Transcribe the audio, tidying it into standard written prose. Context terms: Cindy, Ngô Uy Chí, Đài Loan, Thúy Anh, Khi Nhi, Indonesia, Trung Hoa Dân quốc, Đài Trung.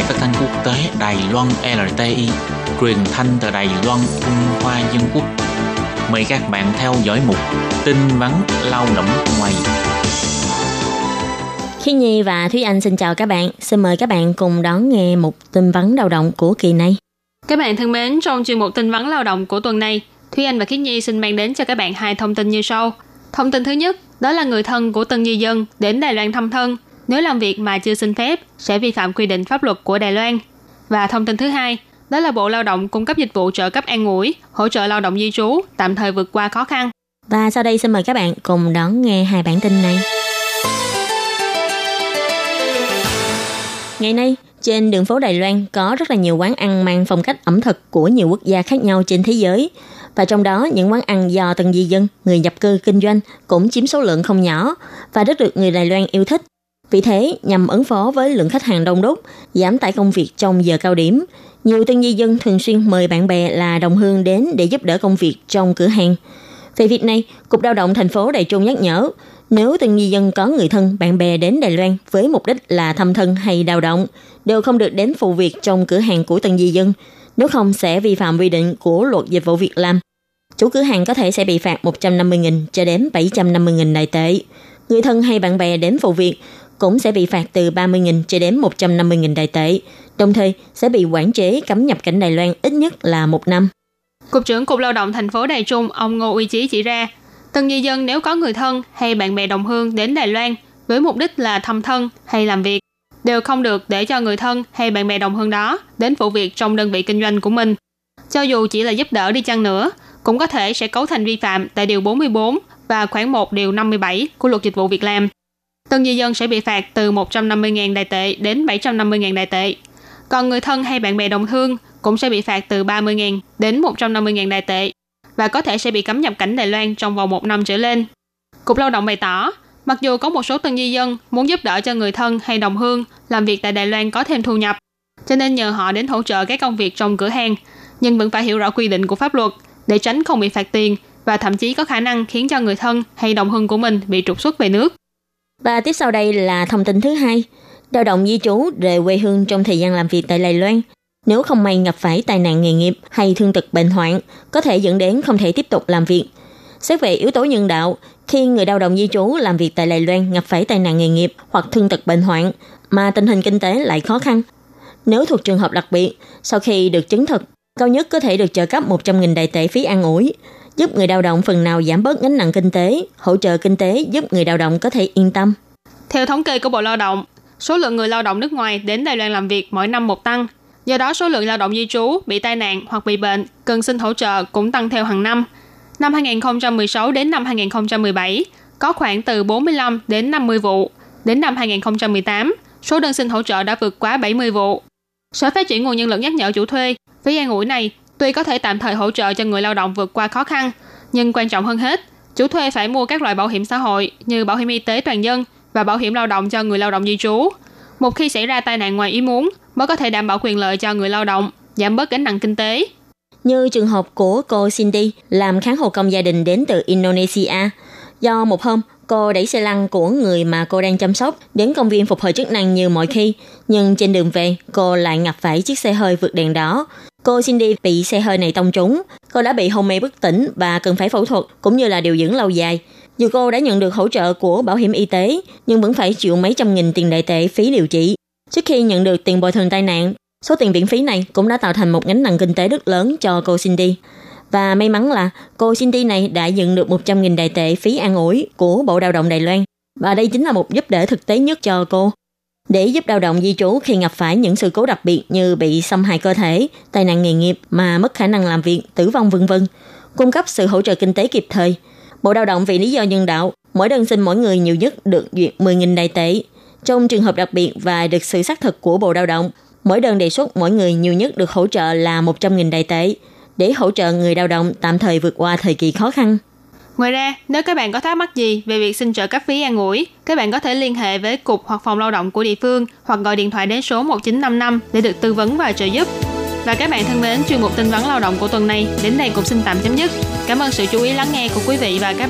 Đài Phát thanh Quốc tế Đài Loan LTI, truyền thanh từ Đài Loan, Trung Hoa Dân quốc. Mời các bạn theo dõi mục tin vắn lao động ngoài. Khi Nhi và Thúy Anh xin chào các bạn. Xin mời các bạn cùng đón nghe mục tin vắn lao động của kỳ này. Các bạn thân mến, trong chuyên mục tin vắn lao động của tuần này, Thúy Anh và Khi Nhi xin mang đến cho các bạn hai thông tin như sau. Thông tin thứ nhất, đó là người thân của từng di dân đến Đài Loan thăm thân, nếu làm việc mà chưa xin phép sẽ vi phạm quy định pháp luật của Đài Loan. Và thông tin thứ hai, đó là Bộ Lao động cung cấp dịch vụ trợ cấp an ủi, hỗ trợ lao động di trú tạm thời vượt qua khó khăn. Và sau đây xin mời các bạn cùng đón nghe hai bản tin này. Ngày nay, trên đường phố Đài Loan có rất là nhiều quán ăn mang phong cách ẩm thực của nhiều quốc gia khác nhau trên thế giới. Và trong đó, những quán ăn do từng di dân, người nhập cư kinh doanh cũng chiếm số lượng không nhỏ và rất được người Đài Loan yêu thích. Vì thế, nhằm ứng phó với lượng khách hàng đông đúc, giảm tải công việc trong giờ cao điểm, nhiều tân di dân thường xuyên mời bạn bè là đồng hương đến để giúp đỡ công việc trong cửa hàng. Về việc này, Cục Lao động thành phố Đài Trung nhắc nhở, nếu tân di dân có người thân, bạn bè đến Đài Loan với mục đích là thăm thân hay lao động, đều không được đến phụ việc trong cửa hàng của tân di dân, nếu không sẽ vi phạm quy định của Luật Dịch vụ Việc làm. Chủ cửa hàng có thể sẽ bị phạt 150.000 cho đến 750.000 Đài tệ. Người thân hay bạn bè đến phụ việc cũng sẽ bị phạt từ 30.000 cho đến 150.000 Đài tệ, đồng thời sẽ bị quản chế cấm nhập cảnh Đài Loan ít nhất là 1 năm. Cục trưởng Cục Lao động thành phố Đài Trung, ông Ngô Uy Chí chỉ ra, từng di dân nếu có người thân hay bạn bè đồng hương đến Đài Loan với mục đích là thăm thân hay làm việc, đều không được để cho người thân hay bạn bè đồng hương đó đến phụ việc trong đơn vị kinh doanh của mình. Cho dù chỉ là giúp đỡ đi chăng nữa, cũng có thể sẽ cấu thành vi phạm tại Điều 44 và khoảng 1 Điều 57 của Luật Dịch vụ Việc làm. Từng di dân sẽ bị phạt từ 150.000 Đài tệ đến 750.000 Đài tệ. Còn người thân hay bạn bè đồng hương cũng sẽ bị phạt từ 30.000 đến 150.000 Đài tệ và có thể sẽ bị cấm nhập cảnh Đài Loan trong vòng 1 năm trở lên. Cục Lao động bày tỏ, mặc dù có một số tân di dân muốn giúp đỡ cho người thân hay đồng hương làm việc tại Đài Loan có thêm thu nhập, cho nên nhờ họ đến hỗ trợ các công việc trong cửa hàng, nhưng vẫn phải hiểu rõ quy định của pháp luật để tránh không bị phạt tiền và thậm chí có khả năng khiến cho người thân hay đồng hương của mình bị trục xuất về nước. Và tiếp sau đây là thông tin thứ hai, lao động di trú rời quê hương trong thời gian làm việc tại Đài Loan, nếu không may gặp phải tai nạn nghề nghiệp hay thương tật bệnh hoạn, có thể dẫn đến không thể tiếp tục làm việc. Xét về yếu tố nhân đạo, khi người lao động di trú làm việc tại Đài Loan gặp phải tai nạn nghề nghiệp hoặc thương tật bệnh hoạn mà tình hình kinh tế lại khó khăn, nếu thuộc trường hợp đặc biệt, sau khi được chứng thực, cao nhất có thể được trợ cấp 100.000 Đài tệ phí an ủi, giúp người lao động phần nào giảm bớt gánh nặng kinh tế, hỗ trợ kinh tế giúp người lao động có thể yên tâm. Theo thống kê của Bộ Lao động, số lượng người lao động nước ngoài đến Đài Loan làm việc mỗi năm một tăng. Do đó, số lượng lao động di trú bị tai nạn hoặc bị bệnh cần xin hỗ trợ cũng tăng theo hàng năm. Năm 2016 đến năm 2017, có khoảng từ 45 đến 50 vụ. Đến năm 2018, số đơn xin hỗ trợ đã vượt quá 70 vụ. Sở Phát triển Nguồn Nhân lực nhắc nhở chủ thuê, phí an ủi này tuy có thể tạm thời hỗ trợ cho người lao động vượt qua khó khăn, nhưng quan trọng hơn hết, chủ thuê phải mua các loại bảo hiểm xã hội như bảo hiểm y tế toàn dân và bảo hiểm lao động cho người lao động di trú. Một khi xảy ra tai nạn ngoài ý muốn, mới có thể đảm bảo quyền lợi cho người lao động, giảm bớt gánh nặng kinh tế. Như trường hợp của cô Cindy làm kháng hộ công gia đình đến từ Indonesia. Do một hôm, cô đẩy xe lăn của người mà cô đang chăm sóc đến công viên phục hồi chức năng như mọi khi, nhưng trên đường về, cô lại gặp phải chiếc xe hơi vượt đèn đỏ. Cô Cindy bị xe hơi này tông trúng, cô đã bị hôn mê bất tỉnh và cần phải phẫu thuật cũng như là điều dưỡng lâu dài. Dù cô đã nhận được hỗ trợ của bảo hiểm y tế, nhưng vẫn phải chịu mấy trăm nghìn tiền đại tệ phí điều trị. Trước khi nhận được tiền bồi thường tai nạn, số tiền viện phí này cũng đã tạo thành một gánh nặng kinh tế rất lớn cho cô Cindy. Và may mắn là cô Cindy này đã nhận được 100.000 Đài tệ phí an ủi của Bộ Lao động Đài Loan. Và đây chính là một giúp đỡ thực tế nhất cho cô. Để giúp lao động di trú khi gặp phải những sự cố đặc biệt như bị xâm hại cơ thể, tai nạn nghề nghiệp mà mất khả năng làm việc, tử vong v.v. Cung cấp sự hỗ trợ kinh tế kịp thời. Bộ Lao động vì lý do nhân đạo, mỗi đơn xin mỗi người nhiều nhất được duyệt 10.000 Đài tệ. Trong trường hợp đặc biệt và được sự xác thực của Bộ Lao động, mỗi đơn đề xuất mỗi người nhiều nhất được hỗ trợ là 100.000 Đài tệ, để hỗ trợ người lao động tạm thời vượt qua thời kỳ khó khăn. Ngoài ra, nếu các bạn có thắc mắc gì về việc xin trợ cấp phí an ủi, các bạn có thể liên hệ với cục hoặc phòng lao động của địa phương hoặc gọi điện thoại đến số 1955 để được tư vấn và trợ giúp. Và các bạn thân mến, chuyên mục tin vắn lao động của tuần này đến đây cũng xin tạm chấm dứt. Cảm ơn sự chú ý lắng nghe của quý vị và các bạn.